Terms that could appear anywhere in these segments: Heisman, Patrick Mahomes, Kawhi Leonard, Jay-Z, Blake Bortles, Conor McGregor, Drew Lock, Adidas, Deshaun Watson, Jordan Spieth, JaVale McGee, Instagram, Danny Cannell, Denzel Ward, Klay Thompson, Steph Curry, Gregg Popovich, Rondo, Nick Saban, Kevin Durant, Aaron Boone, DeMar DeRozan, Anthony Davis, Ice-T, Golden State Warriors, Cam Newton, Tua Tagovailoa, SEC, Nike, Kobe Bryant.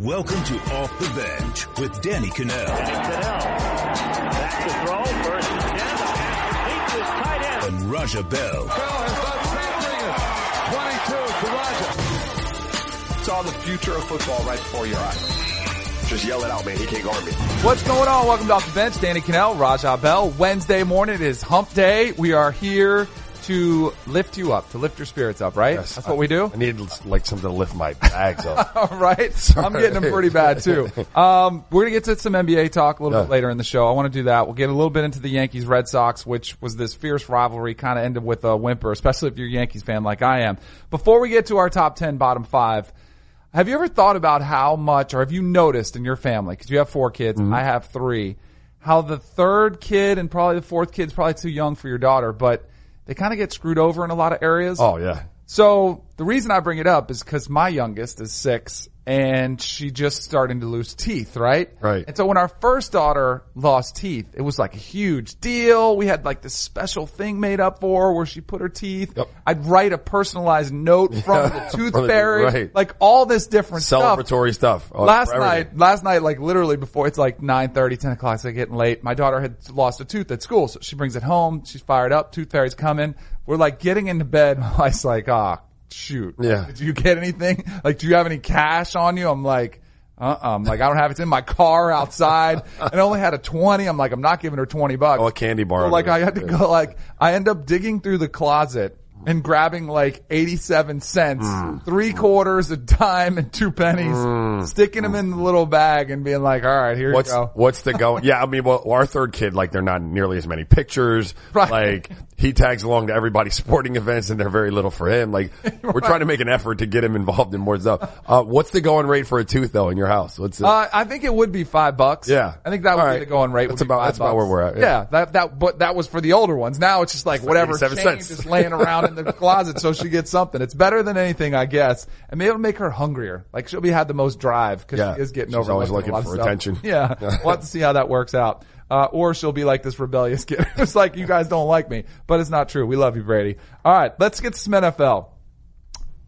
Welcome to Off the Bench with Danny Cannell. Back to throw, first and 10, the pass to tight end. And Rajah Bell. Bell has done something. 22 to Rajah. Saw the future of football right before your eyes. Just yell it out, man. He can't guard me. What's going on? Welcome to Off the Bench. Danny Cannell, Rajah Bell. Wednesday morning, it is hump day. We are here to lift you up, to lift your spirits up, right? Yes, that's what we do? I need like something to lift my bags up. All right. Sorry. I'm getting them pretty bad too. We're going to get to some NBA talk a little bit later in the show. I want to do that. We'll get a little bit into the Yankees-Red Sox, which was this fierce rivalry, kind of ended with a whimper, especially if you're a Yankees fan like I am. Before we get to our top 10, bottom five, have you ever thought about how much, or have you noticed in your family, because you have four kids, and I have three, how the third kid and probably the fourth kid's probably too young for your daughter, but they kind of get screwed over in a lot of areas. Oh, yeah. So the reason I bring it up is because my youngest is 6, and she just starting to lose teeth, right? Right. And so when our first daughter lost teeth, it was like a huge deal. We had like this special thing made up for her where she put her teeth. Yep. I'd write a personalized note from the tooth fairy. Right. Like all this different celebratory stuff. Oh, last night, like literally before, it's like 9:30, 10 o'clock. It's like getting late. My daughter had lost a tooth at school. So she brings it home. She's fired up. Tooth fairy's coming. We're like getting into bed. My wife's like, shoot. Yeah. Did you get anything? Like, do you have any cash on you? I'm like, I'm like, I don't have it. It's in my car outside. And I only had a 20. I'm like, I'm not giving her $20. Oh, a candy bar. So, like, I had to go, like, I end up digging through the closet and grabbing like 87 cents, 3 quarters, a dime, and 2 pennies, sticking them in the little bag and being like, all right, here you go. What's the going? Yeah, I mean, well, our third kid, like, they're not nearly as many pictures. Right. Like, he tags along to everybody's sporting events and they're very little for him. Like, we're trying to make an effort to get him involved in more stuff. What's the going rate for a tooth, though, in your house? What's it? I think it would be $5. Yeah. I think that would be the going rate. That's about where we're at. Yeah. But that was for the older ones. Now it's just like whatever change is laying around in the closet, so she gets something. It's better than anything, I guess. And maybe it'll make her hungrier. Like, she'll be had the most drive because she is getting over. Always looking for attention. Yeah. We'll have to see how that works out. Or she'll be like this rebellious kid. It's like, you guys don't like me. But it's not true. We love you, Brady. All right. Let's get to some NFL.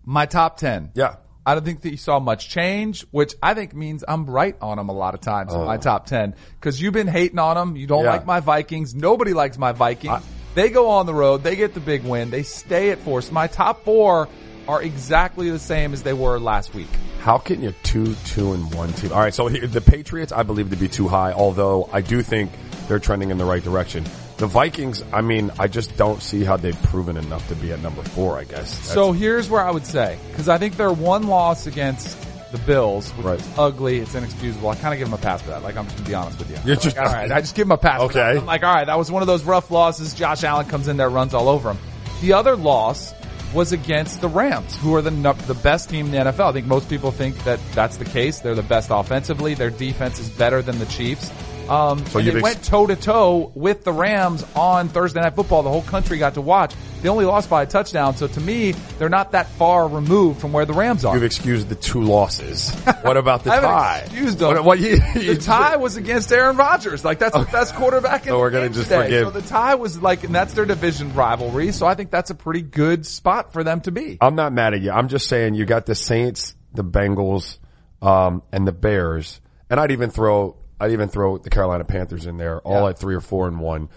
My top 10. Yeah. I don't think that you saw much change, which I think means I'm right on them a lot of times in my top 10. Because you've been hating on them. You don't like my Vikings. Nobody likes my Vikings. They go on the road. They get the big win. They stay at 4. So my top 4 are exactly the same as they were last week. How can you 2-2-1 team? All right, so here, the Patriots I believe to be too high, although I do think they're trending in the right direction. The Vikings, I mean, I just don't see how they've proven enough to be at number 4, I guess. So here's where I would say, because I think their one loss against the Bills, which is ugly. It's inexcusable. I kind of give them a pass for that. Like, I'm just going to be honest with you. You're just, like, all right, I just give them a pass for that. I'm like, all right, that was one of those rough losses. Josh Allen comes in there, runs all over him. The other loss was against the Rams, who are the best team in the NFL. I think most people think that that's the case. They're the best offensively. Their defense is better than the Chiefs. So they went toe-to-toe with the Rams on Thursday Night Football. The whole country got to watch. They only lost by a touchdown. So, to me, they're not that far removed from where the Rams are. You've excused the 2 losses. What about the tie? Excused them. The tie was against Aaron Rodgers. Like, that's the best quarterback in the game today. Forgive. So, the tie was like, and that's their division rivalry. So, I think that's a pretty good spot for them to be. I'm not mad at you. I'm just saying you got the Saints, the Bengals, and the Bears. And I'd even throw the Carolina Panthers in there, all at 3 or 4-1.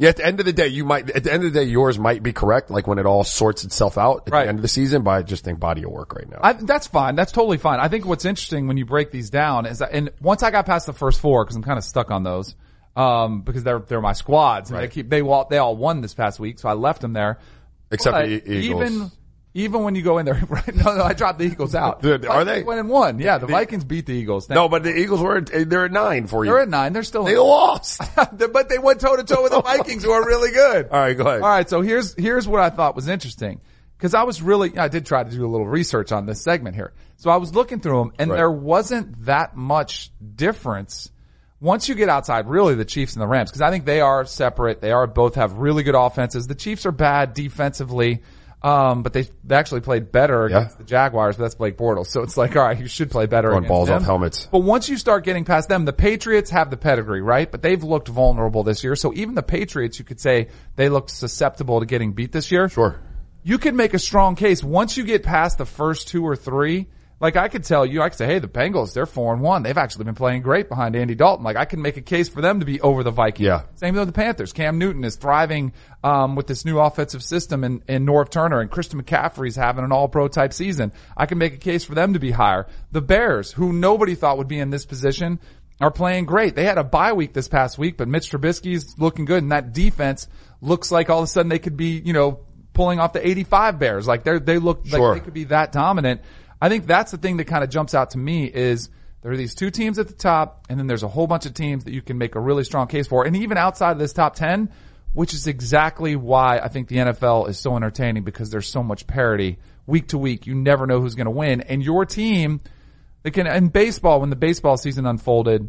At the end of the day, yours might be correct, like when it all sorts itself out at the end of the season, but I just think body of work right now. That's fine. That's totally fine. I think what's interesting when you break these down is that, and once I got past the first 4, cause I'm kind of stuck on those, because they're my squads and they all won this past week. So I left them there. Except but the Eagles. Even when you go in there, right? No, I dropped the Eagles out. Are they? 1-1. Yeah, the Vikings beat the Eles. No, but the Eagles they're at 9 for you. They're at 9. They're still. They lost. But they went toe to toe with the Vikings, who are really good. All right, go ahead. All right, so here's what I thought was interesting. Cause I did try to do a little research on this segment here. So I was looking through them and there wasn't that much difference. Once you get outside, really, the Chiefs and the Rams, cause I think they are separate. They both have really good offenses. The Chiefs are bad defensively. But they actually played better against the Jaguars, but that's Blake Bortles. So it's like, all right, you should play better against balls them. Off helmets. But once you start getting past them, the Patriots have the pedigree, right? But they've looked vulnerable this year. So even the Patriots, you could say they looked susceptible to getting beat this year. Sure. You could make a strong case. Once you get past the first 2 or 3, Like, I could tell you, I could say, hey, the Bengals, they're 4-1. They've actually been playing great behind Andy Dalton. Like, I can make a case for them to be over the Vikings. Yeah. Same with the Panthers. Cam Newton is thriving with this new offensive system, and Norv Turner and Christian McCaffrey's having an all-pro type season. I can make a case for them to be higher. The Bears, who nobody thought would be in this position, are playing great. They had a bye week this past week, but Mitch Trubisky's looking good, and that defense looks like all of a sudden they could be, you know, pulling off the 85 Bears. Like, they look like they could be that dominant. I think that's the thing that kind of jumps out to me is there are these two teams at the top, and then there's a whole bunch of teams that you can make a really strong case for. And even outside of this top 10, which is exactly why I think the NFL is so entertaining, because there's so much parity week to week. You never know who's going to win. And your team, they can, in baseball, when the baseball season unfolded,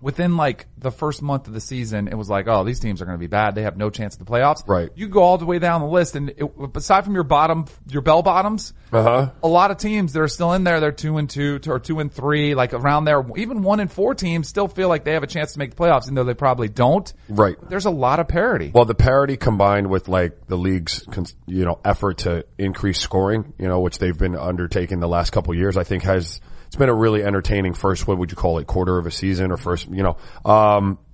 within like the first month of the season, it was like, oh, these teams are going to be bad. They have no chance at the playoffs. Right. You go all the way down the list, and aside from your bottom, your bell bottoms, a lot of teams that are still in there, they're 2-2 or 2-3, like around there. Even 1-4 teams still feel like they have a chance to make the playoffs, even though they probably don't. Right. There's a lot of parity. Well, the parity combined with like the league's, you know, effort to increase scoring, you know, which they've been undertaking the last couple of years, I think has, it's been a really entertaining first, what would you call it, quarter of a season or first, you know.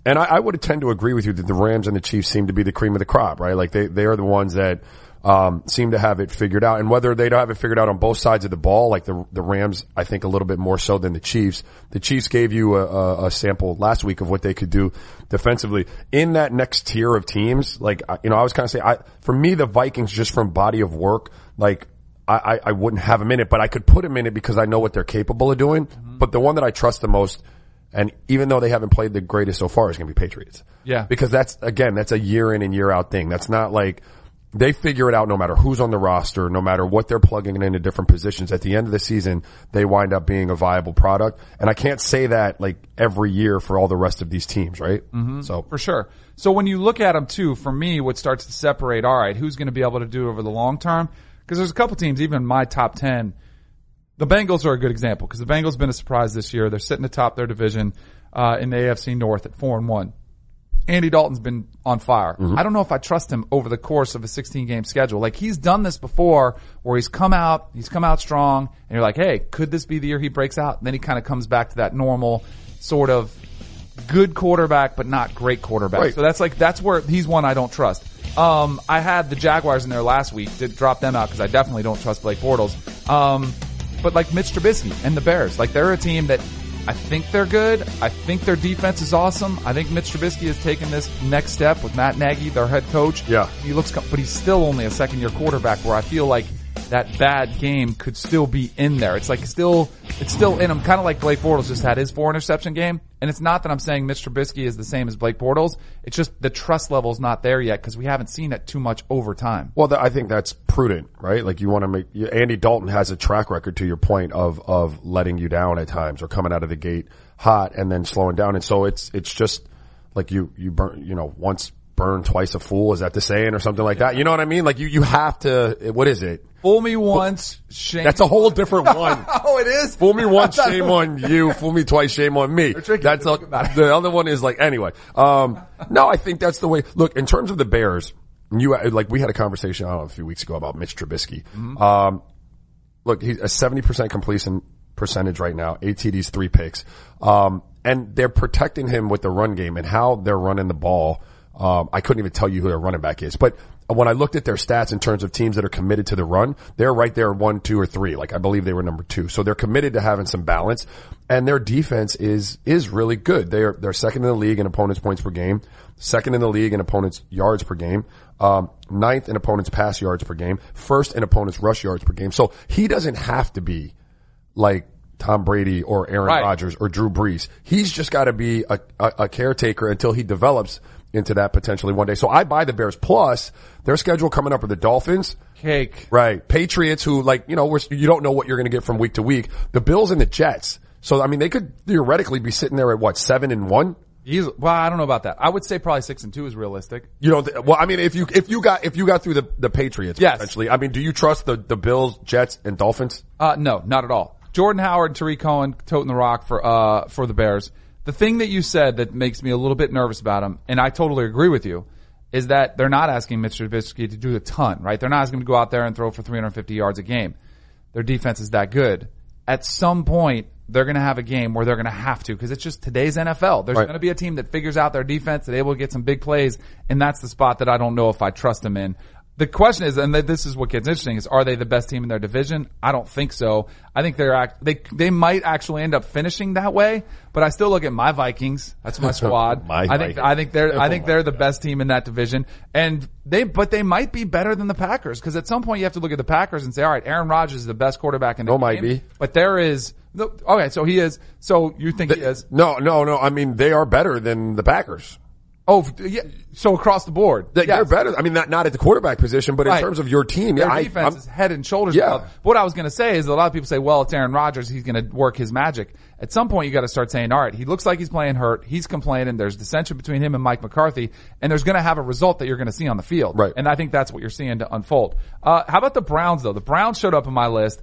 And I would tend to agree with you that the Rams and the Chiefs seem to be the cream of the crop, right? Like they are the ones that seem to have it figured out. And whether they don't have it figured out on both sides of the ball, like the Rams, I think a little bit more so than the Chiefs. The Chiefs gave you a sample last week of what they could do defensively. In that next tier of teams, like, you know, I was kind of saying, for me, the Vikings, just from body of work, like, I wouldn't have them in it, but I could put them in it because I know what they're capable of doing. Mm-hmm. But the one that I trust the most, and even though they haven't played the greatest so far, is going to be Patriots. Yeah. Because that's, again, that's a year in and year out thing. That's not like they figure it out no matter who's on the roster, no matter what they're plugging into different positions. At the end of the season, they wind up being a viable product. And I can't say that like every year for all the rest of these teams, right? Mm-hmm. So for sure. So when you look at them too, for me, what starts to separate, all right, who's going to be able to do over the long term? Because there's a couple teams, even in my top 10, the Bengals are a good example, because the Bengals have been a surprise this year. They're sitting atop their division in the AFC North at 4-1. Andy Dalton's been on fire. Mm-hmm. I don't know if I trust him over the course of a 16-game schedule. Like, he's done this before where he's come out strong, and you're like, hey, could this be the year he breaks out? And then he kind of comes back to that normal sort of good quarterback but not great quarterback. Right. So that's where he's one I don't trust. I had the Jaguars in there last week. Did drop them out because I definitely don't trust Blake Bortles. But like Mitch Trubisky and the Bears, like they're a team that I think they're good. I think their defense is awesome. I think Mitch Trubisky has taken this next step with Matt Nagy, their head coach. Yeah. He looks, but he's still only a second year quarterback where I feel like that bad game could still be in there. It's like it's still in him, kind of like Blake Bortles just had his 4-interception game. And it's not that I'm saying Mitch Trubisky is the same as Blake Bortles. It's just the trust level's not there yet because we haven't seen it too much over time. Well, I think that's prudent, right? Like you want to make Andy Dalton has a track record, to your point, of letting you down at times or coming out of the gate hot and then slowing down. And so it's just like you burn, you know, once burn twice a fool. Is that the saying or something like that? You know what I mean? Like you have to, what is it? Fool me once, shame. That's a whole different one. Oh, it is? Fool me once, shame on you. Fool me twice, shame on me. That's all, the other one is like, anyway. No, I think that's the way. Look, in terms of the Bears, we had a conversation, I don't know, a few weeks ago about Mitch Trubisky. Mm-hmm. Look, he's a 70% completion percentage right now, 8 TDs, 3 picks. And they're protecting him with the run game and how they're running the ball. I couldn't even tell you who their running back is, but when I looked at their stats in terms of teams that are committed to the run, they're right there 1, 2, or 3. Like I believe they were number 2. So they're committed to having some balance, and their defense is really good. They're second in the league in opponents' points per game, second in the league in opponents' yards per game, ninth in opponents' pass yards per game, first in opponents' rush yards per game. So he doesn't have to be like Tom Brady or Aaron Rodgers or Drew Brees. He's just got to be a caretaker until he develops into that potentially one day. So I buy the Bears. Plus, their schedule coming up are the Dolphins. Cake. Right. Patriots, who, like, you know, you don't know what you're going to get from week to week. The Bills and the Jets. So, I mean, they could theoretically be sitting there at, 7-1? Well, I don't know about that. I would say probably 6-2 is realistic. You know, well, I mean, if you got through the Patriots, yes, potentially. I mean, do you trust the Bills, Jets, and Dolphins? No, not at all. Jordan Howard and Tariq Cohen toting the rock for the Bears. The thing that you said that makes me a little bit nervous about them, and I totally agree with you, is that they're not asking Mitch Trubisky to do a ton, right? They're not asking him to go out there and throw for 350 yards a game. Their defense is that good. at some point they're going to have a game where they're going to have to, because it's just today's NFL. There's going to be a team that figures out their defense, that able to get some big plays, and that's the spot that I don't know if I trust them in. The question is, and this is what gets interesting, is are they the best team in their division? I don't think so. I think they might actually end up finishing that way, but I still look at my Vikings. That's my squad. I think they're the best team in that division, and they might be better than the Packers, because at some point you have to look at the Packers and say, all right, Aaron Rodgers is the best quarterback in the game. Might be, but there is. Okay, so he is. So you think he is? No. I mean, they are better than the Packers. Oh, yeah. So across the board. They're better. I mean, not at the quarterback position, but in terms of your team. Their defense is head and shoulders above. What I was going to say is a lot of people say, well, it's Aaron Rodgers. He's going to work his magic. At some point, you got to start saying, all right, he looks like he's playing hurt. He's complaining. There's dissension between him and Mike McCarthy, and there's going to have a result that you're going to see on the field. Right. And I think that's what you're seeing to unfold. How about the Browns, though? The Browns showed up on my list.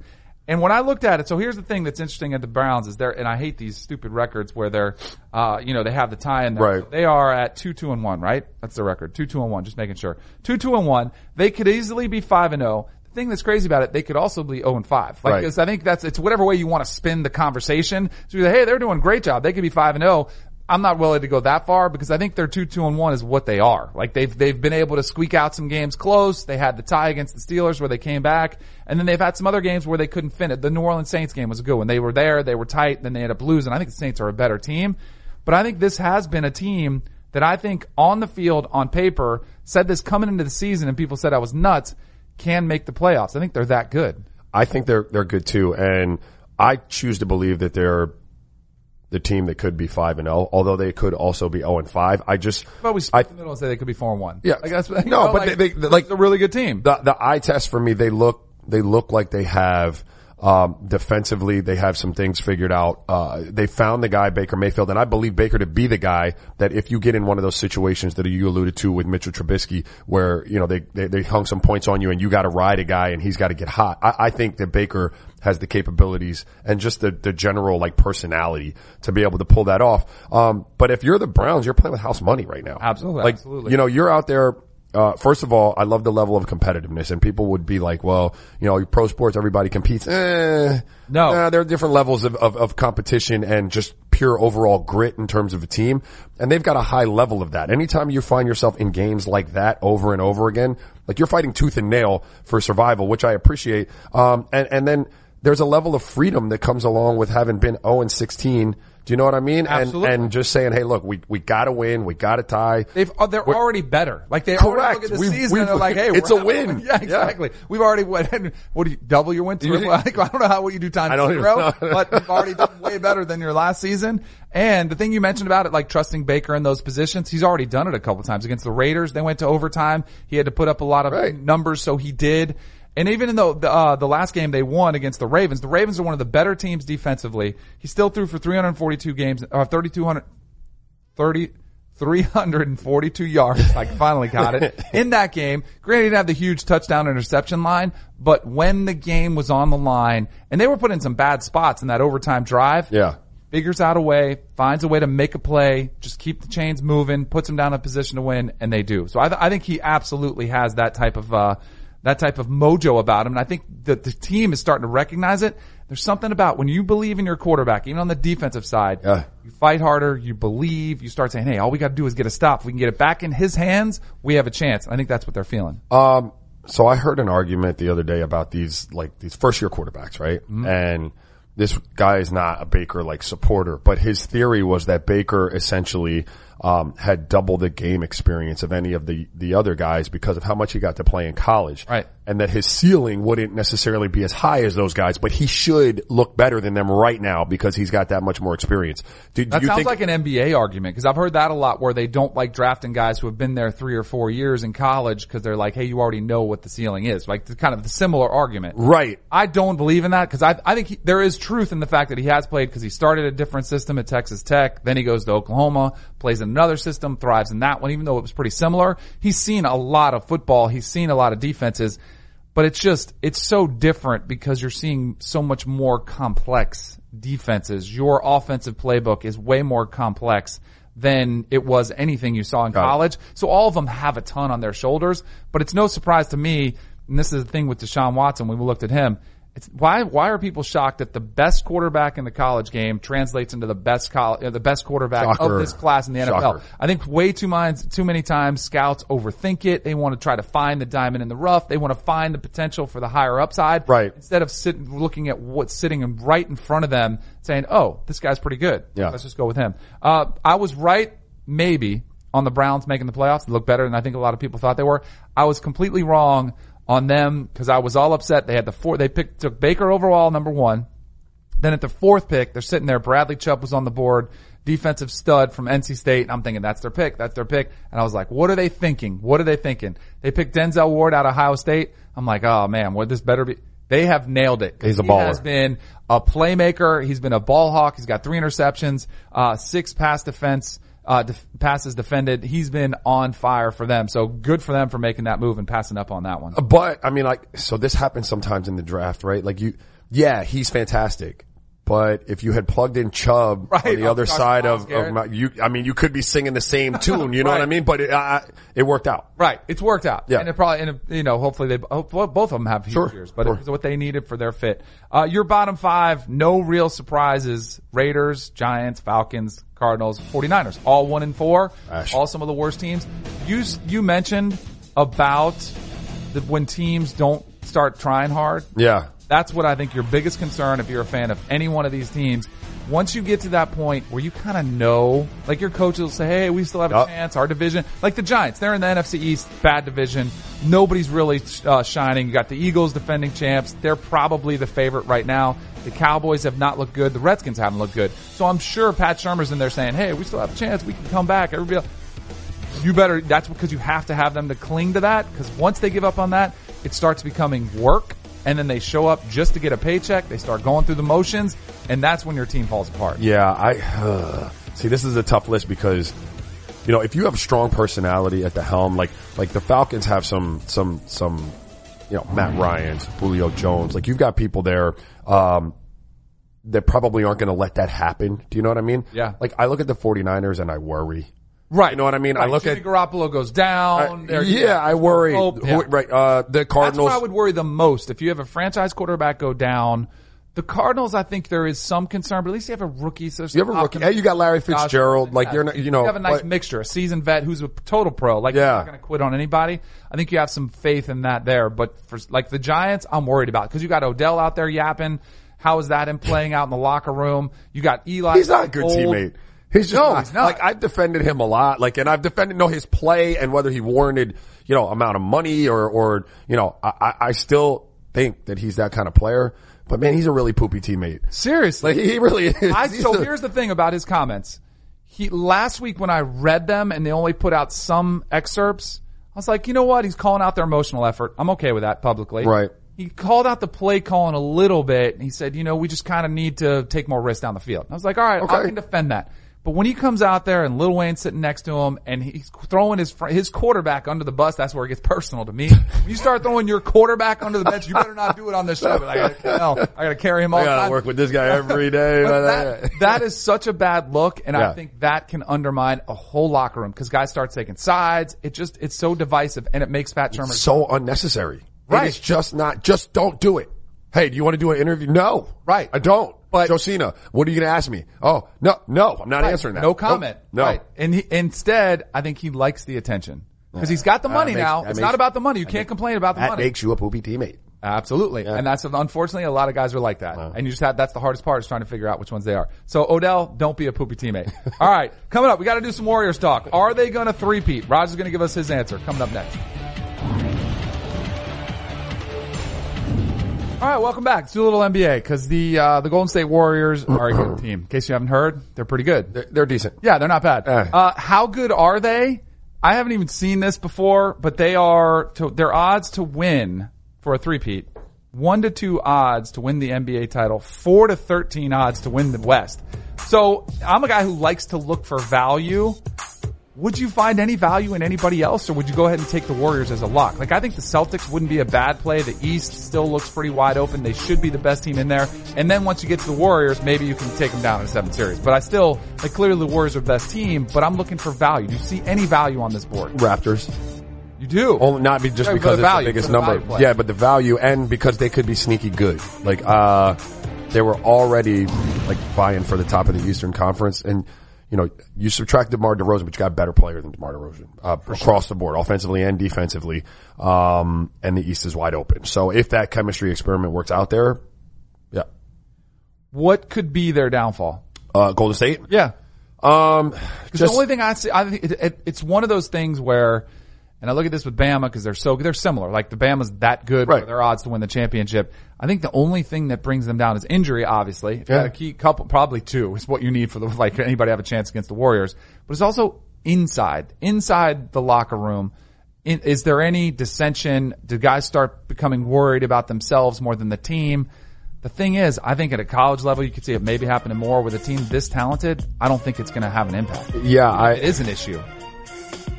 And when I looked at it, so here's the thing that's interesting at the Browns is they're, and I hate these stupid records where they're, they have the tie in there. Right. So they are at 2-2-1, right? That's their record. 2-2-1, just making sure. 2-2-1. They could easily be 5-0. The thing that's crazy about it, they could also be 0-5. Like, right. I think it's whatever way you want to spin the conversation. So you say, hey, they're doing a great job. They could be 5-0. I'm not willing to go that far, because I think their 2-2-1 is what they are. Like they've been able to squeak out some games close. They had the tie against the Steelers where they came back, and then they've had some other games where they couldn't fin it. The New Orleans Saints game was a good one. They were there, they were tight, then they ended up losing. I think the Saints are a better team, but I think this has been a team that I think on the field, on paper, said this coming into the season, and people said I was nuts, can make the playoffs. I think they're that good. I think they're good too, and I choose to believe that they're the team that could be 5-0, although they could also be 0-5. Well, we split in the middle and say they could be 4-1. Yeah. Like they're a really good team. The eye test for me, they look like they have, defensively, they have some things figured out. They found the guy, Baker Mayfield, and I believe Baker to be the guy that if you get in one of those situations that you alluded to with Mitchell Trubisky, where, they hung some points on you and you gotta ride a guy and he's gotta get hot. I think that Baker has the capabilities and just the general, personality to be able to pull that off. But if you're the Browns, you're playing with house money right now. Absolutely. You're out there. First of all, I love the level of competitiveness, and people would be like, well, pro sports, everybody competes. No. There are different levels of competition and just pure overall grit in terms of a team, and they've got a high level of that. Anytime you find yourself in games like that over and over again, you're fighting tooth and nail for survival, which I appreciate. And then there's a level of freedom that comes along with having been 0-16. Do you know what I mean? Absolutely. And just saying, hey, look, we gotta win, we gotta tie. They're already better. Already look at the season and they're like, hey, it's a win. Yeah, exactly. Yeah. We've already won. What do you double your win total? I don't know what you do times zero, but we've already done way better than your last season. And the thing you mentioned about it, trusting Baker in those positions, he's already done it a couple times against the Raiders. They went to overtime. He had to put up a lot of numbers, so he did. And even though the last game they won against the Ravens are one of the better teams defensively. He still threw for 342 yards. I finally got it in that game. Granted, he didn't have the huge touchdown interception line, but when the game was on the line and they were put in some bad spots in that overtime drive, figures out a way, finds a way to make a play, just keep the chains moving, puts them down in a position to win, and they do. So I think he absolutely has that type of mojo about him. And I think that the team is starting to recognize it. There's something about when you believe in your quarterback, even on the defensive side, you fight harder, you believe, you start saying, hey, all we got to do is get a stop. If we can get it back in his hands, we have a chance. And I think that's what they're feeling. So I heard an argument the other day about these first year quarterbacks, right? Mm-hmm. And this guy is not a Baker supporter, but his theory was that Baker essentially had double the game experience of any of the other guys because of how much he got to play in college. Right. And that his ceiling wouldn't necessarily be as high as those guys, but he should look better than them right now because he's got that much more experience. That sounds like an NBA argument, because I've heard that a lot, where they don't like drafting guys who have been there 3 or 4 years in college because they're like, hey, you already know what the ceiling is. Like, kind of the similar argument. Right. I don't believe in that, because I think there is truth in the fact that he has played, because he started a different system at Texas Tech, then he goes to Oklahoma, plays another system, thrives in that one, even though it was pretty similar. He's seen a lot of football. He's seen a lot of defenses, but it's so different because you're seeing so much more complex defenses. Your offensive playbook is way more complex than it was anything you saw in college. So all of them have a ton on their shoulders, but it's no surprise to me. And this is the thing with Deshaun Watson. We looked at him. Why are people shocked that the best quarterback in the college game translates into the best the best quarterback of this class in the NFL? Shocker. I think way too many times scouts overthink it. They want to try to find the diamond in the rough. They want to find the potential for the higher upside. Right. Instead of looking at what's sitting right in front of them saying, oh, this guy's pretty good. Yeah. Let's just go with him. I was right maybe on the Browns making the playoffs. They look better than I think a lot of people thought they were. I was completely wrong on them, because I was all upset. They had took Baker overall, number one. Then at the fourth pick, they're sitting there. Bradley Chubb was on the board, defensive stud from NC State. And I'm thinking, that's their pick. And I was like, what are they thinking? They picked Denzel Ward out of Ohio State. I'm like, oh man, would this better be? They have nailed it. He's a baller. He has been a playmaker. He's been a ball hawk. He's got 3 interceptions, 6 pass defense. Passes defended. He's been on fire for them. So good for them for making that move and passing up on that one. But I mean, so this happens sometimes in the draft, right? He's fantastic. But if you had plugged in Chubb on the other side you could be singing the same tune. You know what I mean? But it worked out. Right. It's worked out. Yeah. And hopefully both of them have huge years, but it's what they needed for their fit. Your bottom 5, no real surprises. Raiders, Giants, Falcons, Cardinals, 49ers, all 1-4, all some of the worst teams. You mentioned about when teams don't start trying hard. Yeah. That's what I think your biggest concern if you're a fan of any one of these teams. Once you get to that point where you kind of know, like your coaches will say, hey, we still have a chance, our division. Like the Giants, they're in the NFC East, bad division. Nobody's really shining. You got the Eagles defending champs. They're probably the favorite right now. The Cowboys have not looked good. The Redskins haven't looked good. So I'm sure Pat Shermer's in there saying, hey, we still have a chance. We can come back. Everybody else. That's because you have to have them to cling to that, because once they give up on that, it starts becoming work. And then they show up just to get a paycheck. They start going through the motions, and that's when your team falls apart. Yeah, I see. This is a tough list because, if you have a strong personality at the helm, like the Falcons have some, Matt Ryans, Julio Jones. Like you've got people there that probably aren't going to let that happen. Do you know what I mean? Yeah. Like I look at the 49ers and I worry. Right. You know what I mean? Right. I look at Jimmy Garoppolo goes down. I worry. Yeah. Right. The Cardinals. That's what I would worry the most. If you have a franchise quarterback go down, the Cardinals, I think there is some concern, but at least you have a rookie. So you have a rookie. Hey, you got Larry Fitzgerald. You're not, you have a nice mixture, a seasoned vet who's a total pro. You're not going to quit on anybody. I think you have some faith in that there. But for the Giants, I'm worried about, because you got Odell out there yapping. How is that in playing out in the locker room? You got Eli. He's not a good teammate. He's not. I've defended him a lot, and I've defended his play and whether he warranted, amount of money or I still think that he's that kind of player. But man, he's a really poopy teammate. Seriously. He really is. Here's the thing about his comments. Last week when I read them and they only put out some excerpts, I was like, you know what? He's calling out their emotional effort. I'm okay with that publicly. Right. He called out the play calling a little bit and he said, we just kind of need to take more risks down the field. And I was like, all right, okay. I can defend that. But when he comes out there and Lil Wayne's sitting next to him and he's throwing his quarterback under the bus, that's where it gets personal to me. When you start throwing your quarterback under the bench, you better not do it on this show. But I got to carry him all the time. I got to work with this guy every day. That is such a bad look, and I think that can undermine a whole locker room because guys start taking sides. It's so divisive, and it makes Pat Shermer so unnecessary. Right. It's just don't do it. Hey, do you want to do an interview? No. Right. I don't. But Josina, what are you going to ask me? Oh, no, I'm not answering that. No comment. No. Right. And instead, I think he likes the attention because he's got the money now. It's not about the money. You can't complain about the money. That makes you a poopy teammate. Absolutely. Yeah. And that's, unfortunately, a lot of guys are like that. Wow. And that's the hardest part is trying to figure out which ones they are. So Odell, don't be a poopy teammate. All right. Coming up, we got to do some Warriors talk. Are they going to three-peat? Raj is going to give us his answer. Coming up next. All right, welcome back. Let's do a little NBA because the Golden State Warriors are a good team. In case you haven't heard, they're pretty good. They're decent. Yeah, they're not bad. How good are they? I haven't even seen this before, but their odds to win for a three-peat, 1-2 odds to win the NBA title, 4-13 odds to win the West. So I'm a guy who likes to look for value. Would you find any value in anybody else, or would you go ahead and take the Warriors as a lock? I think the Celtics wouldn't be a bad play. The East still looks pretty wide open. They should be the best team in there. And then once you get to the Warriors, maybe you can take them down in a 7th series. But clearly the Warriors are the best team, but I'm looking for value. Do you see any value on this board? Raptors. You do. Only not be just because it's the biggest number. Yeah, but the value, and because they could be sneaky good. Like, they were already, like, vying for the top of the Eastern Conference. And, you know, you subtract DeMar DeRozan, but you got a better player than DeMar DeRozan across the board, offensively and defensively. And the East is wide open. So if that chemistry experiment works out there, yeah. What could be their downfall? Golden State? Yeah. The only thing I see, I think it's one of those things where, and I look at this with Bama because they're similar. Like, the Bama's that good for their odds to win the championship. I think the only thing that brings them down is injury, obviously. Yeah. A key couple, probably two, is what you need for the, like, anybody have a chance against the Warriors. But it's also inside the locker room. Is there any dissension? Do guys start becoming worried about themselves more than the team? The thing is, I think at a college level, you could see it maybe happening more with a team this talented. I don't think it's going to have an impact. Yeah. It is an issue.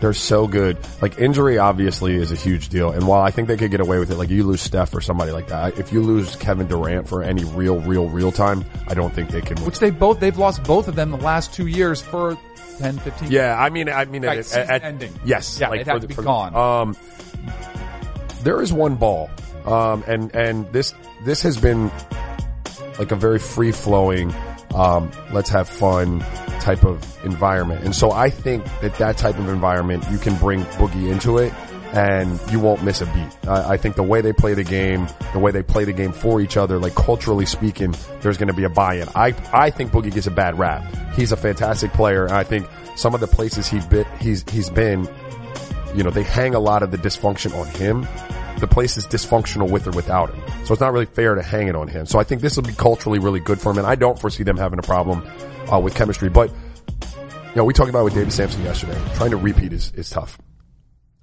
They're so good. Like, injury obviously is a huge deal. And while I think they could get away with it, like, you lose Steph or somebody like that. If you lose Kevin Durant for any real time, I don't think they can win. Which they've lost both of them the last 2 years for 10, 15 years. Yeah, I mean, like, at ending. Yes. Yeah, like, they'd have to be gone. There is one ball. And this has been like a very free flowing, let's have fun type of environment. And so I think that type of environment, you can bring Boogie into it and you won't miss a beat. I think the way they play the game for each other, like, culturally speaking, there's going to be a buy-in. I think Boogie gets a bad rap. He's a fantastic player. And I think some of the places he's been, you know, they hang a lot of the dysfunction on him. The place is dysfunctional with or without him. So it's not really fair to hang it on him. So I think this will be culturally really good for him. And I don't foresee them having a problem with chemistry. But, you know, we talked about it with David Sampson yesterday. Trying to repeat is tough.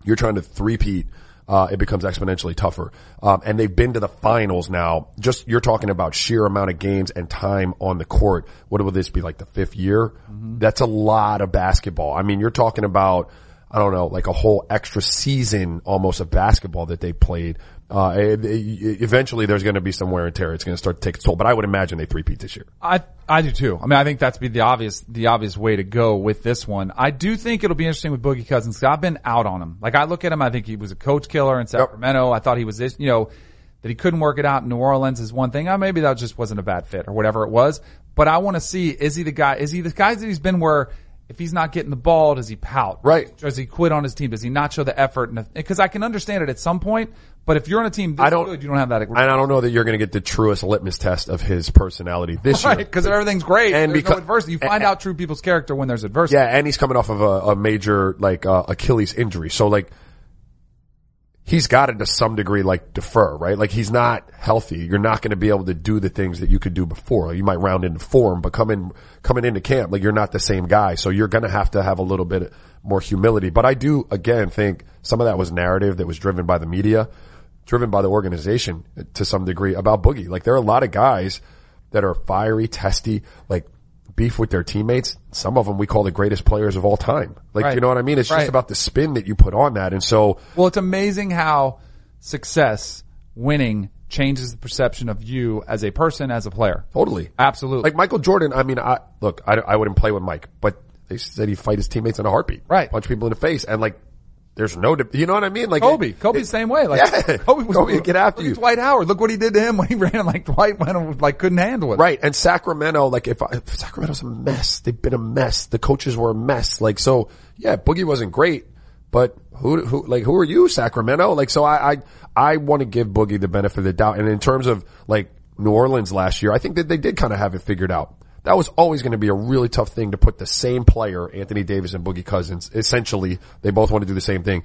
You're trying to three-peat. It becomes exponentially tougher. And they've been to the finals now. Just, you're talking about sheer amount of games and time on the court. What will this be, like the fifth year? Mm-hmm. That's a lot of basketball. I mean, you're talking about, I don't know, like a whole extra season almost of basketball that they played. Eventually there's going to be some wear and tear. It's going to start to take its toll, but I would imagine they three-peat this year. I do too. I mean, I think that's be the obvious way to go with this one. I do think it'll be interesting with Boogie Cousins, because I've been out on him. Like, I look at him, I think he was a coach killer in Sacramento. Yep. I thought he was this, you know, that he couldn't work it out in New Orleans is one thing. Maybe that just wasn't a bad fit or whatever it was, but I want to see, is he the guy that he's been where, if he's not getting the ball, does he pout? Right. Does he quit on his team? Does he not show the effort? Because I can understand it at some point, but if you're on a team this good, you don't have that. And I don't know that you're going to get the truest litmus test of his personality this year. Because everything's great. And there's no adversity. You find out true people's character when there's adversity. Yeah, and he's coming off of a major, like, Achilles injury. So, like, he's got to some degree, like, defer, right? Like, he's not healthy. You're not going to be able to do the things that you could do before. Like, you might round into form, but coming into camp, like, you're not the same guy. So you're going to have a little bit more humility. But I do, again, think some of that was narrative that was driven by the media, driven by the organization to some degree about Boogie. Like, there are a lot of guys that are fiery, testy, like, beef with their teammates. Some of them we call the greatest players of all time. Like, right. You know what I mean? It's right. Just about the spin that you put on that. And so, well, it's amazing how success, winning, changes the perception of you as a person, as a player. Totally. Absolutely. Like Michael Jordan, I mean, I wouldn't play with Mike, but they said he'd fight his teammates in a heartbeat. Right. Punch people in the face. And, like, there's no, you know what I mean? Like, Kobe's the same way. Like, yeah. Kobe get after you. Dwight Howard, look what he did to him when he ran, like, Dwight went, like, couldn't handle it. Right. And Sacramento, like, Sacramento's a mess. They've been a mess. The coaches were a mess. Like, so, yeah, Boogie wasn't great, but who are you, Sacramento? Like, so I want to give Boogie the benefit of the doubt. And in terms of, like, New Orleans last year, I think that they did kind of have it figured out. That was always going to be a really tough thing to put the same player, Anthony Davis and Boogie Cousins, essentially, they both want to do the same thing,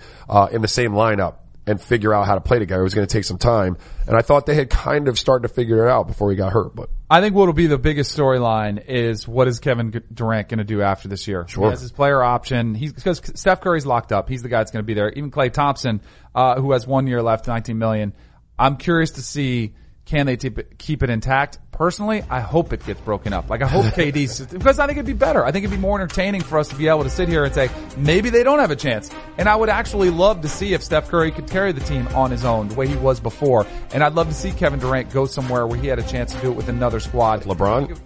in the same lineup and figure out how to play together. It was going to take some time. And I thought they had kind of started to figure it out before he got hurt, but. I think what'll be the biggest storyline is what is Kevin Durant going to do after this year? Sure. He has his player option. Because Steph Curry's locked up. He's the guy that's going to be there. Even Klay Thompson, who has 1 year left, $19 million. I'm curious to see, can they keep it intact? Personally, I hope it gets broken up. Like, I hope KD, because I think it'd be better. I think it'd be more entertaining for us to be able to sit here and say, maybe they don't have a chance. And I would actually love to see if Steph Curry could carry the team on his own the way he was before. And I'd love to see Kevin Durant go somewhere where he had a chance to do it with another squad. LeBron?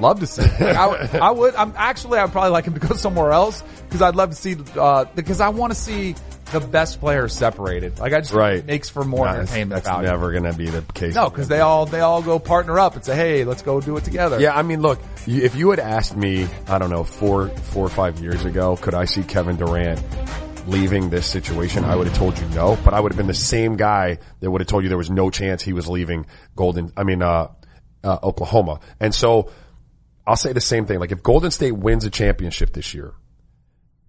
Love to see. Like, I would probably like him to go somewhere else, because I'd love to see, because I want to see the best players separated. Like, I just think it makes for more entertainment value. That's never going to be the case. No, because they all go partner up and say, hey, let's go do it together. Yeah, I mean, look, if you had asked me, I don't know, four or five years ago, could I see Kevin Durant leaving this situation, I would have told you no, but I would have been the same guy that would have told you there was no chance he was leaving Oklahoma. And so I'll say the same thing. Like, if Golden State wins a championship this year,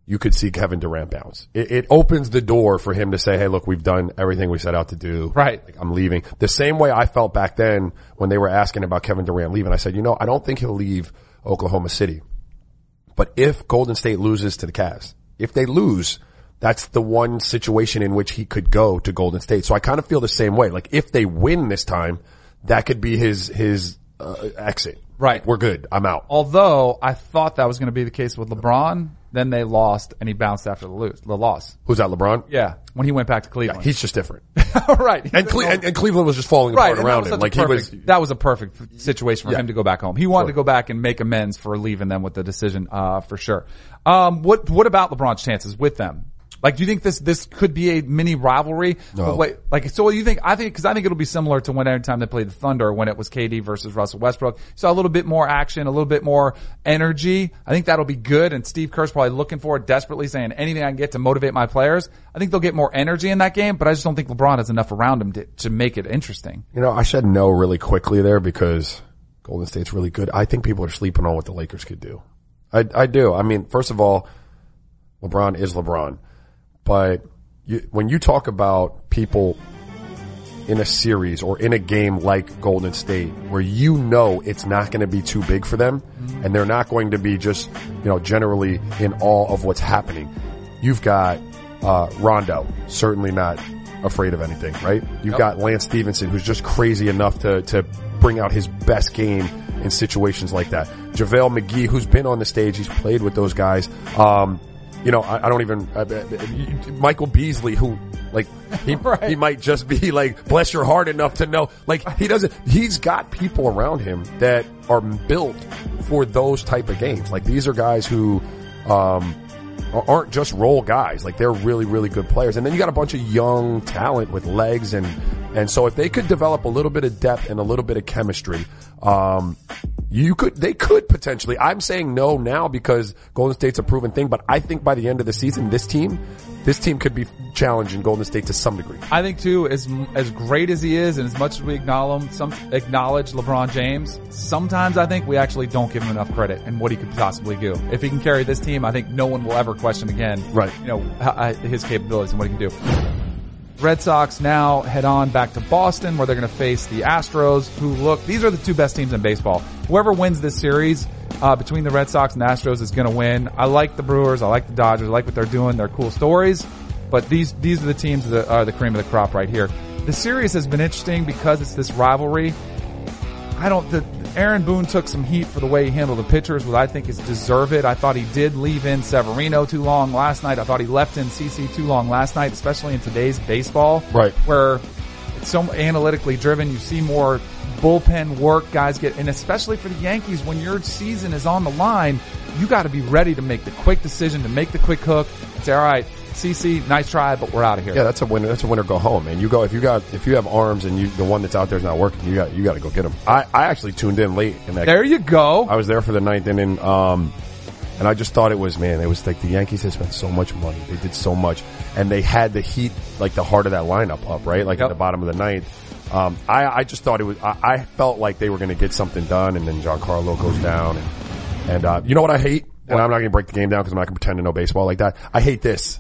you could see Kevin Durant bounce. It opens the door for him to say, hey, look, we've done everything we set out to do. Right. Like, I'm leaving. The same way I felt back then when they were asking about Kevin Durant leaving. I said, you know, I don't think he'll leave Oklahoma City. But if Golden State loses to the Cavs, if they lose, that's the one situation in which he could go to Golden State. So I kind of feel the same way. Like, if they win this time, that could be his exit. Right. Like, we're good. I'm out. Although I thought that was going to be the case with LeBron. Then they lost and he bounced after the loss. Who's that, LeBron? Yeah. When he went back to Cleveland. Yeah, he's just different. Right. And Cleveland was just falling apart around him. Like, that was a perfect situation for him to go back home. He wanted to go back and make amends for leaving them with the decision, for sure. What about LeBron's chances with them? Like, do you think this could be a mini rivalry? No. Wait, like, so what do you think? I think it'll be similar to when every time they played the Thunder, when it was KD versus Russell Westbrook. So a little bit more action, a little bit more energy. I think that'll be good. And Steve Kerr's probably looking for it desperately, saying anything I can get to motivate my players. I think they'll get more energy in that game, but I just don't think LeBron has enough around him to make it interesting. You know, I said no really quickly there because Golden State's really good. I think people are sleeping on what the Lakers could do. I do. I mean, first of all, LeBron is LeBron. But when you talk about people in a series or in a game like Golden State, where you know it's not going to be too big for them, and they're not going to be just, you know, generally in awe of what's happening, you've got Rondo, certainly not afraid of anything, right? You've got Lance Stevenson, who's just crazy enough to bring out his best game in situations like that. JaVale McGee, who's been on the stage, he's played with those guys. You know, Michael Beasley, who, like, he might just be like, bless your heart enough to know, like, he's got people around him that are built for those type of games. Like, these are guys who, aren't just role guys. Like, they're really, really good players. And then you got a bunch of young talent with legs and so if they could develop a little bit of depth and a little bit of chemistry, they could potentially. I'm saying no now because Golden State's a proven thing, but I think by the end of the season, this team could be challenging Golden State to some degree. I think too, as great as he is and as much as we acknowledge LeBron James, sometimes I think we actually don't give him enough credit and what he could possibly do. If he can carry this team, I think no one will ever question again, you know, his capabilities and what he can do. Red Sox now head on back to Boston where they're going to face the Astros, who these are the two best teams in baseball. Whoever wins this series between the Red Sox and the Astros is going to win. I like the Brewers. I like the Dodgers. I like what they're doing. They're cool stories. But these are the teams that are the cream of the crop right here. The series has been interesting because it's this rivalry. Aaron Boone took some heat for the way he handled the pitchers, what I think is deserved. I thought he did leave in Severino too long last night. I thought he left in CC too long last night, especially in today's baseball. Right. Where it's so analytically driven. You see more bullpen work guys get, and especially for the Yankees, when your season is on the line, you got to be ready to make the quick decision, to make the quick hook and say, all right, CC, nice try, but we're out of here. Yeah, that's a winner. That's a winner. Go home, man. You go if you have arms and the one that's out there is not working. You got to go get them. I actually tuned in late in that. There you go. I was there for the ninth inning, and I just thought it was like the Yankees had spent so much money, they did so much, and they had the heat, like the heart of that lineup up, right, like at the bottom of the ninth. I just thought it was. I felt like they were going to get something done, and then Giancarlo goes down, and you know what I hate, and I'm not going to break the game down because I'm not going to pretend to know baseball like that. I hate this.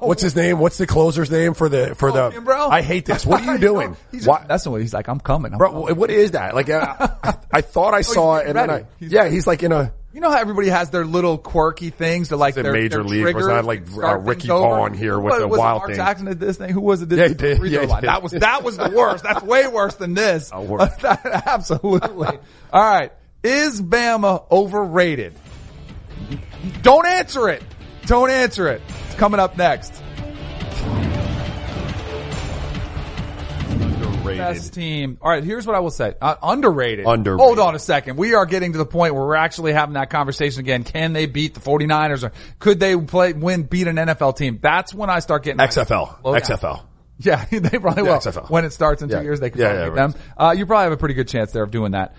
What's his name? What's the closer's name for the? Man, bro. I hate this. What are you doing? That's what he's like. I'm coming, bro. What is that? Like I thought I saw it, and ready. He's like in a. You know how everybody has their little quirky things to like their major league. It's not like Ricky Vaughn here with the wild thing. Jackson did this thing. Who was it? This he did. That was the worst. That's way worse than this. Absolutely. All right. Is Bama overrated? Don't answer it. Don't answer it. It's coming up next. Overrated. Best team. All right, here's what I will say. Underrated. Underrated. Hold on a second. We are getting to the point where we're actually having that conversation again. Can they beat the 49ers? Or could they beat an NFL team? That's when I start getting XFL. Yeah, they probably will. XFL. When it starts in 2 years, they could beat them. You probably have a pretty good chance there of doing that.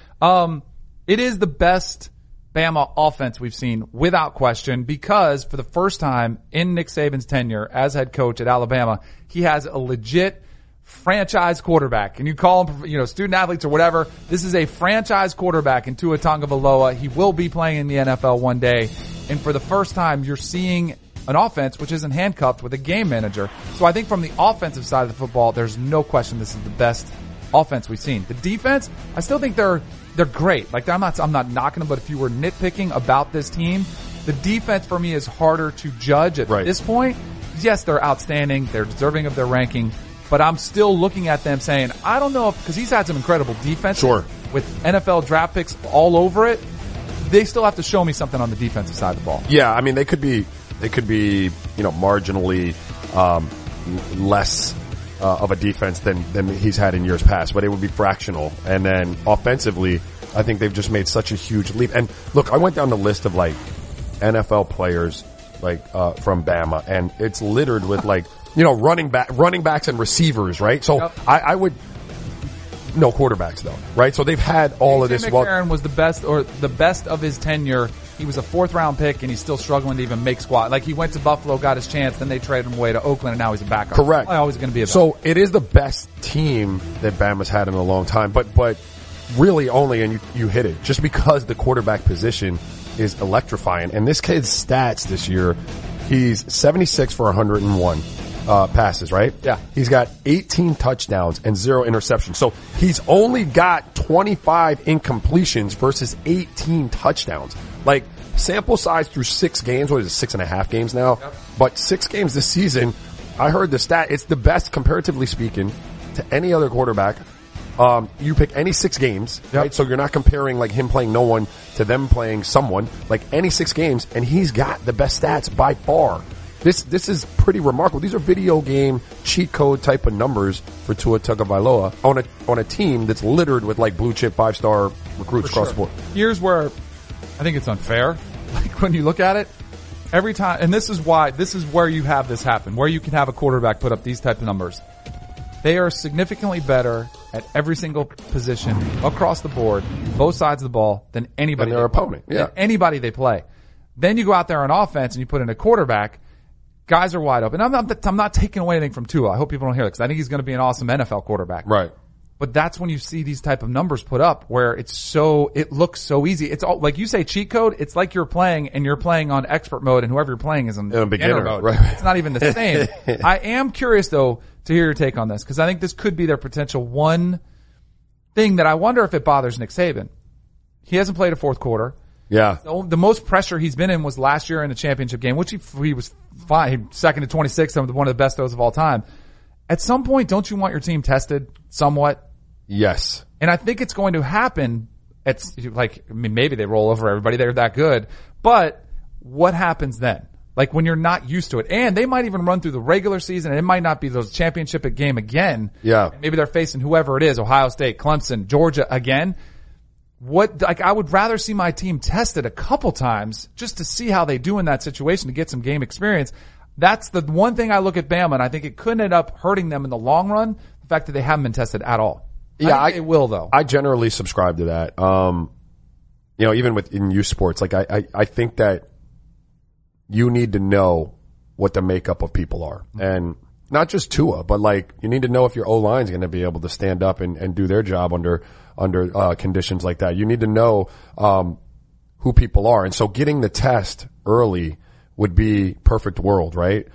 It is the best Bama offense we've seen without question, because for the first time in Nick Saban's tenure as head coach at Alabama, he has a legit franchise quarterback. And you call him, student athletes or whatever. This is a franchise quarterback in Tua Tagovailoa. He will be playing in the NFL one day. And for the first time, you're seeing an offense which isn't handcuffed with a game manager. So I think from the offensive side of the football, there's no question this is the best offense we've seen. The defense, I still think they're great. Like, I'm not knocking them, but if you were nitpicking about this team, the defense for me is harder to judge at this point. Yes, they're outstanding. They're deserving of their ranking, but I'm still looking at them saying, I don't know if, because he's had some incredible defense with NFL draft picks all over it. They still have to show me something on the defensive side of the ball. Yeah, I mean, they could be, marginally less of a defense than he's had in years past, but it would be fractional. And then offensively, I think they've just made such a huge leap. And look, I went down the list of NFL players from Bama, and it's littered with running backs and receivers, right? So I would. No quarterbacks though, right? So they've had all of this. McCarron was the best of his tenure. He was a 4th round pick, and he's still struggling to even make squad. He went to Buffalo, got his chance, then they traded him away to Oakland, and now he's a backup. Correct. Always going to be a backup. So it is the best team that Bama's had in a long time, but really only, and you hit it, just because the quarterback position is electrifying. And this kid's stats this year, he's 76 for 101. Passes, right? Yeah. He's got 18 touchdowns and 0 interceptions. So he's only got 25 incompletions versus 18 touchdowns. Sample size through 6 games, 6.5 games now? Yep. But 6 games this season, I heard the stat, it's the best, comparatively speaking, to any other quarterback. You pick any 6 games, right? So you're not comparing him playing no one to them playing someone, any 6 games, and he's got the best stats by far. This is pretty remarkable. These are video game cheat code type of numbers for Tua Tagovailoa on a team that's littered with blue chip 5-star recruits across the board. Here's where I think it's unfair. When you look at it, every time, and this is where you have this happen, where you can have a quarterback put up these type of numbers. They are significantly better at every single position across the board, both sides of the ball, than anybody. Than their opponent, than anybody they play. Then you go out there on offense and you put in a quarterback. Guys are wide open. I'm not taking away anything from Tua. I hope people don't hear that, because I think he's going to be an awesome NFL quarterback. Right. But that's when you see these type of numbers put up, where it looks so easy. It's all, you say cheat code, it's you're playing on expert mode, and whoever you're playing is in beginner mode. Right. It's not even the same. I am curious though to hear your take on this, because I think this could be their potential one thing that I wonder if it bothers Nick Saban. He hasn't played a fourth quarter. Yeah. So the most pressure he's been in was last year in the championship game, which he was fine. 2nd to 26, one of the best throws of all time. At some point, don't you want your team tested somewhat? Yes. And I think it's going to happen. Maybe they roll over everybody. They're that good. But what happens then? When you're not used to it. And they might even run through the regular season, and it might not be those championship game again. Yeah. Maybe they're facing whoever it is, Ohio State, Clemson, Georgia again. I would rather see my team tested a couple times just to see how they do in that situation, to get some game experience. That's the one thing I look at Bama, and I think it could end up hurting them in the long run, the fact that they haven't been tested at all. Yeah, it will though. I generally subscribe to that. Even in youth sports, I think that you need to know what the makeup of people are. Mm-hmm. And not just Tua, but you need to know if your O-line is going to be able to stand up and do their job under conditions like that. You need to know who people are. And so getting the test early would be perfect world, right?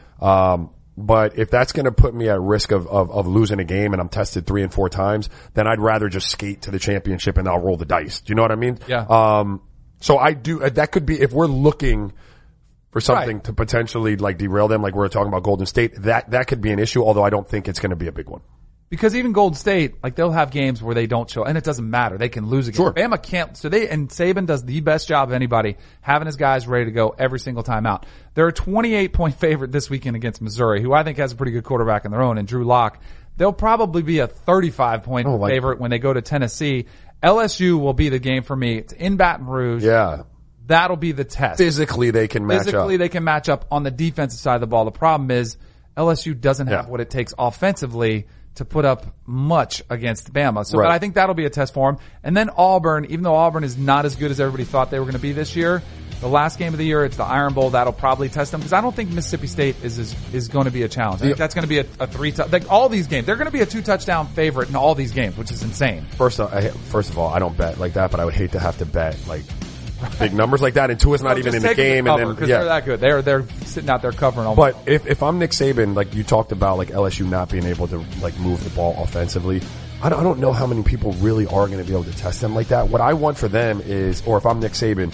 But if that's going to put me at risk of losing a game, and I'm tested 3 and 4 times, then I'd rather just skate to the championship and I'll roll the dice. Do you know what I mean? Yeah. So I do, that could be, if we're looking for something to potentially derail them, like we were talking about Golden State, that could be an issue, although I don't think it's going to be a big one. Because even Golden State, they'll have games where they don't show, and it doesn't matter. They can lose a game. Sure. Bama can't, and Saban does the best job of anybody, having his guys ready to go every single time out. They're a 28-point favorite this weekend against Missouri, who I think has a pretty good quarterback on their own, and Drew Lock. They'll probably be a 35-point favorite when they go to Tennessee. LSU will be the game for me. It's in Baton Rouge. Yeah. That'll be the test. Physically, they can match up on the defensive side of the ball. The problem is LSU doesn't have what it takes offensively to put up much against Bama. So, but I think that'll be a test for them. And then Auburn, even though Auburn is not as good as everybody thought they were going to be this year, the last game of the year, it's the Iron Bowl. That'll probably test them because I don't think Mississippi State is going to be a challenge. I think that's going to be a all these games, they're going to be a 2-touchdown favorite in all these games, which is insane. First of all, I don't bet like that, but I would hate to have to bet like big numbers like that, and Tua's not even in the game. Because they're that good, they're sitting out there covering all. But if I'm Nick Saban, like you talked about, like LSU not being able to like move the ball offensively. I don't know how many people really are going to be able to test them like that. What I want for them is, or if I'm Nick Saban,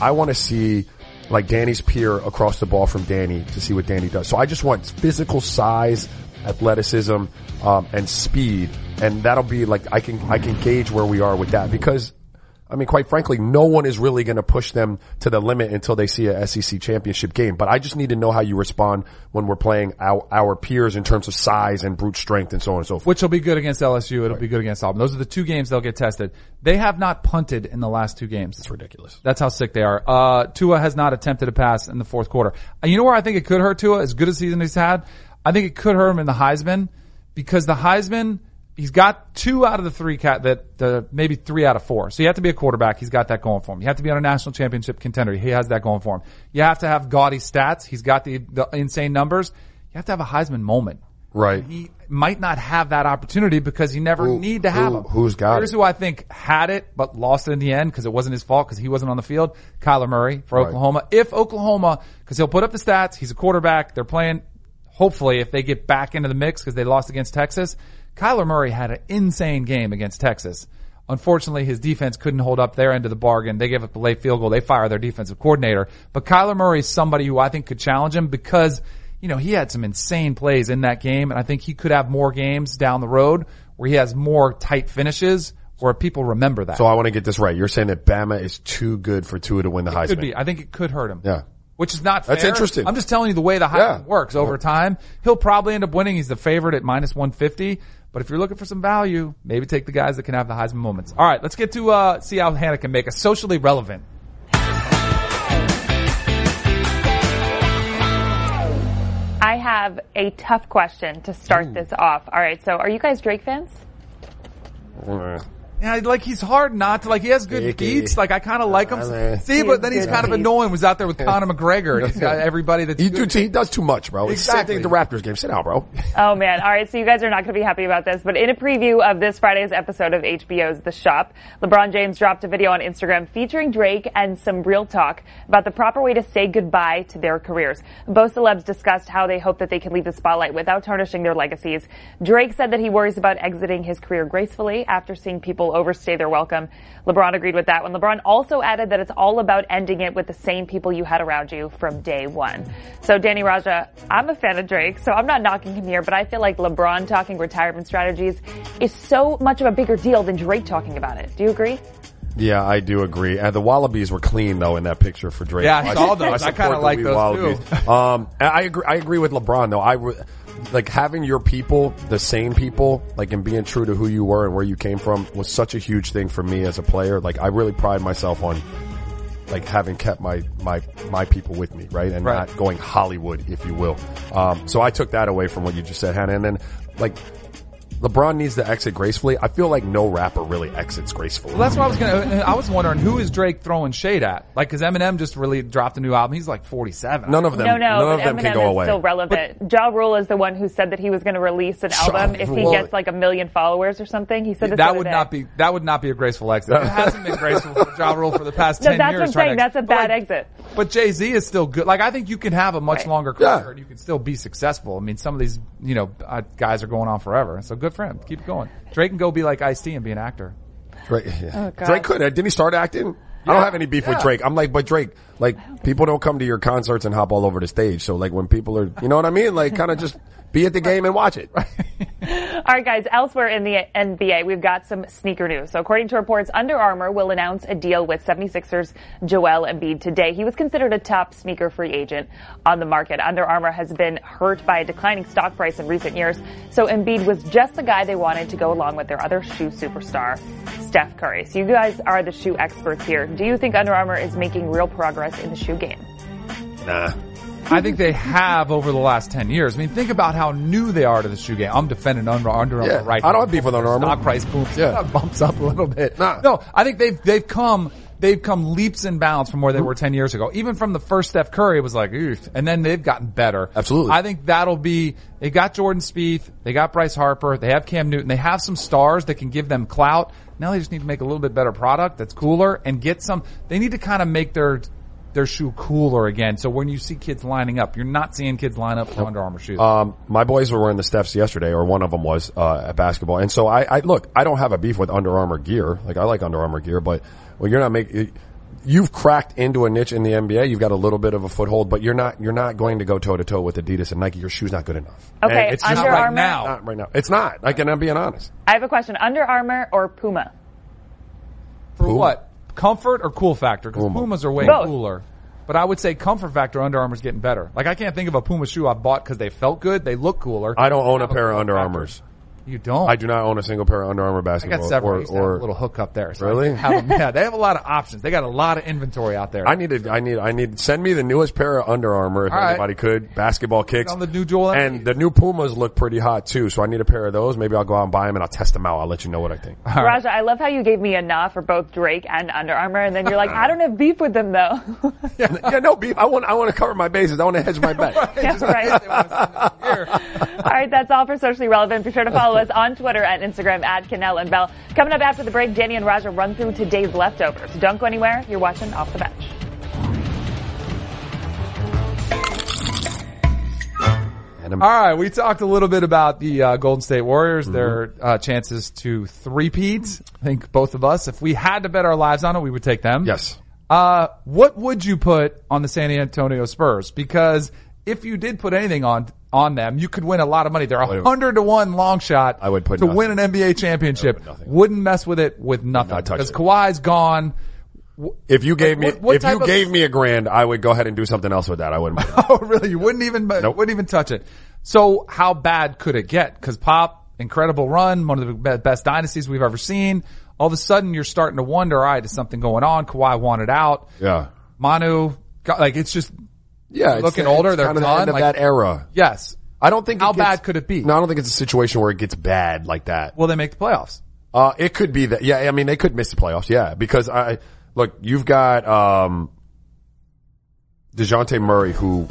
I want to see like Danny's peer across the ball from Danny to see what Danny does. So I just want physical size, athleticism, and speed, and that'll be like I can gauge where we are with that because I mean quite frankly no one is really going to push them to the limit until they see a SEC championship game. But I just need to know how you respond when we're playing our peers in terms of size and brute strength and so on and so forth. Which will be good against LSU. It'll be good against Auburn. Those are the two games they'll get tested. They have not punted in the last two games. It's ridiculous. That's how sick they are. Tua has not attempted a pass in the fourth quarter. You know where I think it could hurt Tua? As good a season he's had, I think it could hurt him in the Heisman because the Heisman, he's got 2 out of 3 maybe 3 out of 4. So you have to be a quarterback. He's got that going for him. You have to be on a national championship contender. He has that going for him. You have to have gaudy stats. He's got the insane numbers. You have to have a Heisman moment. Right. And he might not have that opportunity because you never need to have him. Who's got it? Here's who I think had it but lost it in the end because it wasn't his fault because he wasn't on the field. Kyler Murray for Oklahoma. If Oklahoma, because he'll put up the stats. He's a quarterback. They're playing. Hopefully if they get back into the mix because they lost against Texas. Kyler Murray had an insane game against Texas. Unfortunately, his defense couldn't hold up their end of the bargain. They gave up a late field goal. They fire their defensive coordinator. But Kyler Murray is somebody who I think could challenge him because, you know, he had some insane plays in that game. And I think he could have more games down the road where he has more tight finishes where people remember that. So I want to get this right. You're saying that Bama is too good for Tua to win the Heisman. Could be. I think it could hurt him. Yeah. Which is not fair. That's interesting. I'm just telling you the way the Heisman works over time. He'll probably end up winning. He's the favorite at minus 150. But if you're looking for some value, maybe take the guys that can have the Heisman moments. All right, let's get to see how Hannah can make us socially relevant. I have a tough question to start this off. All right, so are you guys Drake fans? Yeah, like he's hard not to. Like he has good beats. Like I kind of like him. See, but then he's kind of annoying. Was out there with Conor McGregor. He's got everybody that's he does too much, bro. Exactly. It's the Raptors game. Sit down, bro. Oh man. All right. So you guys are not going to be happy about this, but in a preview of this Friday's episode of HBO's The Shop, LeBron James dropped a video on Instagram featuring Drake and some real talk about the proper way to say goodbye to their careers. Both celebs discussed how they hope that they can leave the spotlight without tarnishing their legacies. Drake said that he worries about exiting his career gracefully after seeing people overstay their welcome. LeBron agreed with that one. LeBron also added that it's all about ending it with the same people you had around you from day one. So Danny, Rajah, I'm a fan of Drake, so I'm not knocking him here, but I feel like LeBron talking retirement strategies is so much of a bigger deal than Drake talking about it. Do you agree? Yeah, I do agree. And the Wallabies were clean though in that picture for Drake. Yeah, I saw those. I kind of like those Wallabies too. I agree with LeBron though. Like having your people, the same people, like and being true to who you were and where you came from was such a huge thing for me as a player. Like I really pride myself on like having kept my people with me, right? And not going Hollywood, if you will. So I took that away from what you just said, Hannah. And then like LeBron needs to exit gracefully. I feel like no rapper really exits gracefully. Well, that's what I was wondering, who is Drake throwing shade at? Like, cause Eminem just really dropped a new album. He's like 47. None of them Eminem can go away. Eminem is still relevant. But Ja Rule is the one who said that he was going to release an album if he gets like 1 million followers or something. He said that would not be a graceful exit. It hasn't been graceful for Ja Rule for the past 10 years. That's what I'm saying. That's a bad exit. But Jay-Z is still good. Like, I think you can have a much longer career and you can still be successful. I mean, some of these, you know, guys are going on forever. So good for him. Keep going. Drake can go be like Ice-T and be an actor. Drake could. Didn't he start acting? Yeah. I don't have any beef with Drake. I'm like, but Drake, like, people don't come to your concerts and hop all over the stage. So, like, when people are, you know what I mean? Like, kind of just be at the game and watch it. All right, guys, elsewhere in the NBA, we've got some sneaker news. So according to reports, Under Armour will announce a deal with 76ers Joel Embiid today. He was considered a top sneaker free agent on the market. Under Armour has been hurt by a declining stock price in recent years, so Embiid was just the guy they wanted to go along with their other shoe superstar, Steph Curry. So you guys are the shoe experts here. Do you think Under Armour is making real progress in the shoe game? Nah. I think they have over the last 10 years. I mean, think about how new they are to the shoe game. I'm defending Under Armour right now. I don't have beef with Under Armour. Stock price booms, bumps up a little bit. Nah. No, I think they've come leaps and bounds from where they were 10 years ago. Even from the first Steph Curry, it was like, oof. And then they've gotten better. Absolutely. I think they got Jordan Spieth, they got Bryce Harper, they have Cam Newton, they have some stars that can give them clout. Now they just need to make a little bit better product that's cooler and get some, they need to kind of make their shoe cooler again. So when you see kids lining up, you're not seeing kids line up for Under Armour shoes. My boys were wearing the Stephs yesterday, or one of them was, at basketball. And so I don't have a beef with Under Armour gear. Like, I like Under Armour gear, but when you're not making, you've cracked into a niche in the NBA. You've got a little bit of a foothold, but you're not going to go toe to toe with Adidas and Nike. Your shoe's not good enough. Okay. And it's Under Armour not right now. It's not. Like, and I'm being honest. I have a question. Under Armour or Puma? For what? Comfort or cool factor? Because Pumas are way cooler. But I would say comfort factor, Under Armour's getting better. Like, I can't think of a Puma shoe I've bought because they felt good. They look cooler. I don't own a pair of Under Armours. You don't? I do not own a single pair of Under Armour basketball. I got several. Or a little hook up there. So really? They have a lot of options. They got a lot of inventory out there. I need. Send me the newest pair of Under Armour if anybody could. Basketball kicks. On the new Joel and the new Pumas look pretty hot too. So I need a pair of those. Maybe I'll go out and buy them and I'll test them out. I'll let you know what I think. Right. Rajah, I love how you gave me a nah for both Drake and Under Armour, and then you're like, I don't have beef with them though. yeah, no beef. I want to cover my bases. I want to hedge my bet. All right, that's all for Socially Relevant. Be sure to follow us on Twitter and Instagram at Cannell and Bell. Coming up after the break, Danny and Rajah run through today's leftovers. Don't go anywhere. You're watching Off the Bench. All right, we talked a little bit about the Golden State Warriors, their chances to three-peat. I think both of us, if we had to bet our lives on it, we would take them. Yes. What would you put on the San Antonio Spurs? Because if you did put anything on them, you could win a lot of money. They're 100-1 long shot to win an NBA championship. Wouldn't mess with it with nothing. Because Kawhi's gone. If you gave me a $1,000, I would go ahead and do something else with that. I wouldn't. Oh, really? You wouldn't even touch it. So how bad could it get? Because Pop, incredible run, one of the best dynasties we've ever seen. All of a sudden, you're starting to wonder, all right, is something going on? Kawhi wanted out. Yeah. Manu, it's just. Yeah, it's looking older. They're kind of the end of that era. Yes. I don't think how bad could it be? No, I don't think it's a situation where it gets bad like that. Will they make the playoffs? It could be that. Yeah, I mean, they could miss the playoffs. Yeah, because you've got DeJounte Murray, who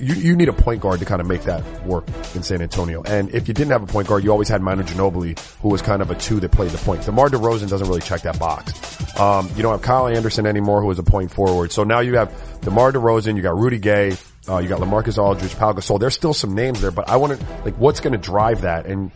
you need a point guard to kind of make that work in San Antonio. And if you didn't have a point guard, you always had Manu Ginobili, who was kind of a two that played the point. DeMar DeRozan doesn't really check that box. You don't have Kyle Anderson anymore, who is a point forward. So now you have DeMar DeRozan, you got Rudy Gay, you got LaMarcus Aldridge, Pau Gasol. There's still some names there, but I want to, what's going to drive that? And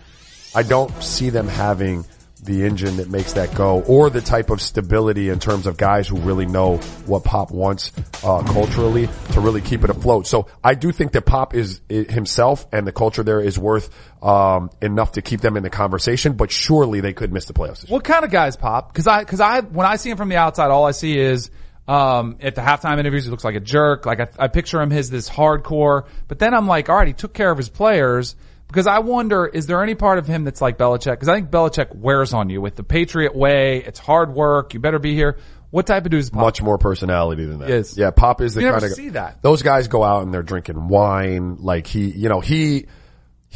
I don't see them having the engine that makes that go, or the type of stability in terms of guys who really know what Pop wants culturally to really keep it afloat. So I do think that Pop is himself and the culture there is worth enough to keep them in the conversation, but surely they could miss the playoffs this year. What kind of guys Pop? Because when I see him from the outside, all I see is at the halftime interviews, he looks like a jerk. Like I picture him as this hardcore, but then I'm like, all right, he took care of his players. Because I wonder, is there any part of him that's like Belichick? Because I think Belichick wears on you with the Patriot way. It's hard work. You better be here. What type of dude is Pop? Much more personality than that. Yes. Yeah, Pop is the kind of guy. You never see that. Those guys go out and they're drinking wine. Like he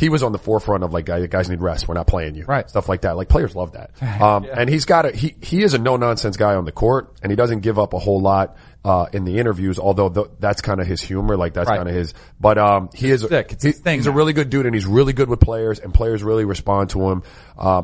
was on the forefront of guys need rest. We're not playing you. Right. Stuff like that. Like players love that. And he's got he is a no-nonsense guy on the court, and he doesn't give up a whole lot in the interviews, although that's kind of his humor, he's a really good dude, and he's really good with players, and players really respond to him.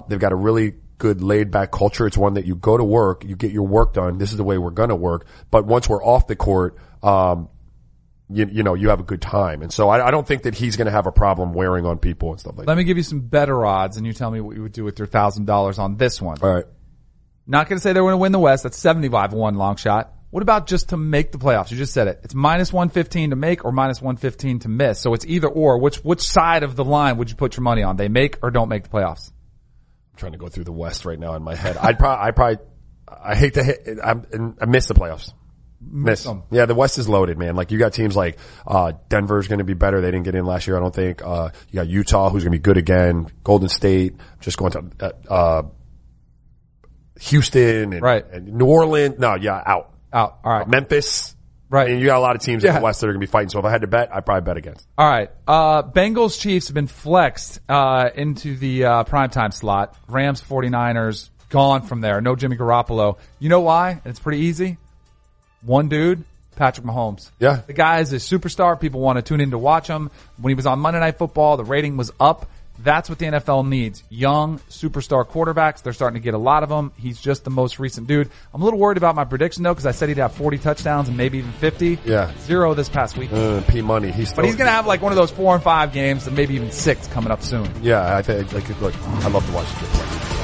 They've got a really good laid back culture. It's one that you go to work, you get your work done. This is the way we're going to work. But once we're off the court, you have a good time. And so I don't think that he's going to have a problem wearing on people and stuff like that. Let me give you some better odds, and you tell me what you would do with your $1,000 on this one. All right. Not going to say they're going to win the West. That's 75-1 long shot. What about just to make the playoffs? You just said it. It's minus 115 to make or minus 115 to miss. So it's either or. Which side of the line would you put your money on? They make or don't make the playoffs? I'm trying to go through the West right now in my head. I miss the playoffs. Yeah, the West is loaded, man. Like, you got teams like Denver's going to be better. They didn't get in last year, I don't think. You got Utah, who's going to be good again. Golden State, just going to Houston and, right. and New Orleans. No, yeah, out. All right, Memphis. Right, and you got a lot of teams in the West that are going to be fighting. So if I had to bet, I'd probably bet against. All right, Bengals Chiefs have been flexed into the primetime slot. Rams 49ers gone from there. No Jimmy Garoppolo. You know why? It's pretty easy. One dude, Patrick Mahomes. Yeah. The guy is a superstar. People want to tune in to watch him. When he was on Monday Night Football, the rating was up. That's what the NFL needs. Young superstar quarterbacks. They're starting to get a lot of them. He's just the most recent dude. I'm a little worried about my prediction, though, because I said he'd have 40 touchdowns and maybe even 50. Yeah. 0 this past week. P-Money. But he's going to have, like, one of those 4 and 5 games and maybe even 6 coming up soon. Yeah, I think, like, I love to watch him.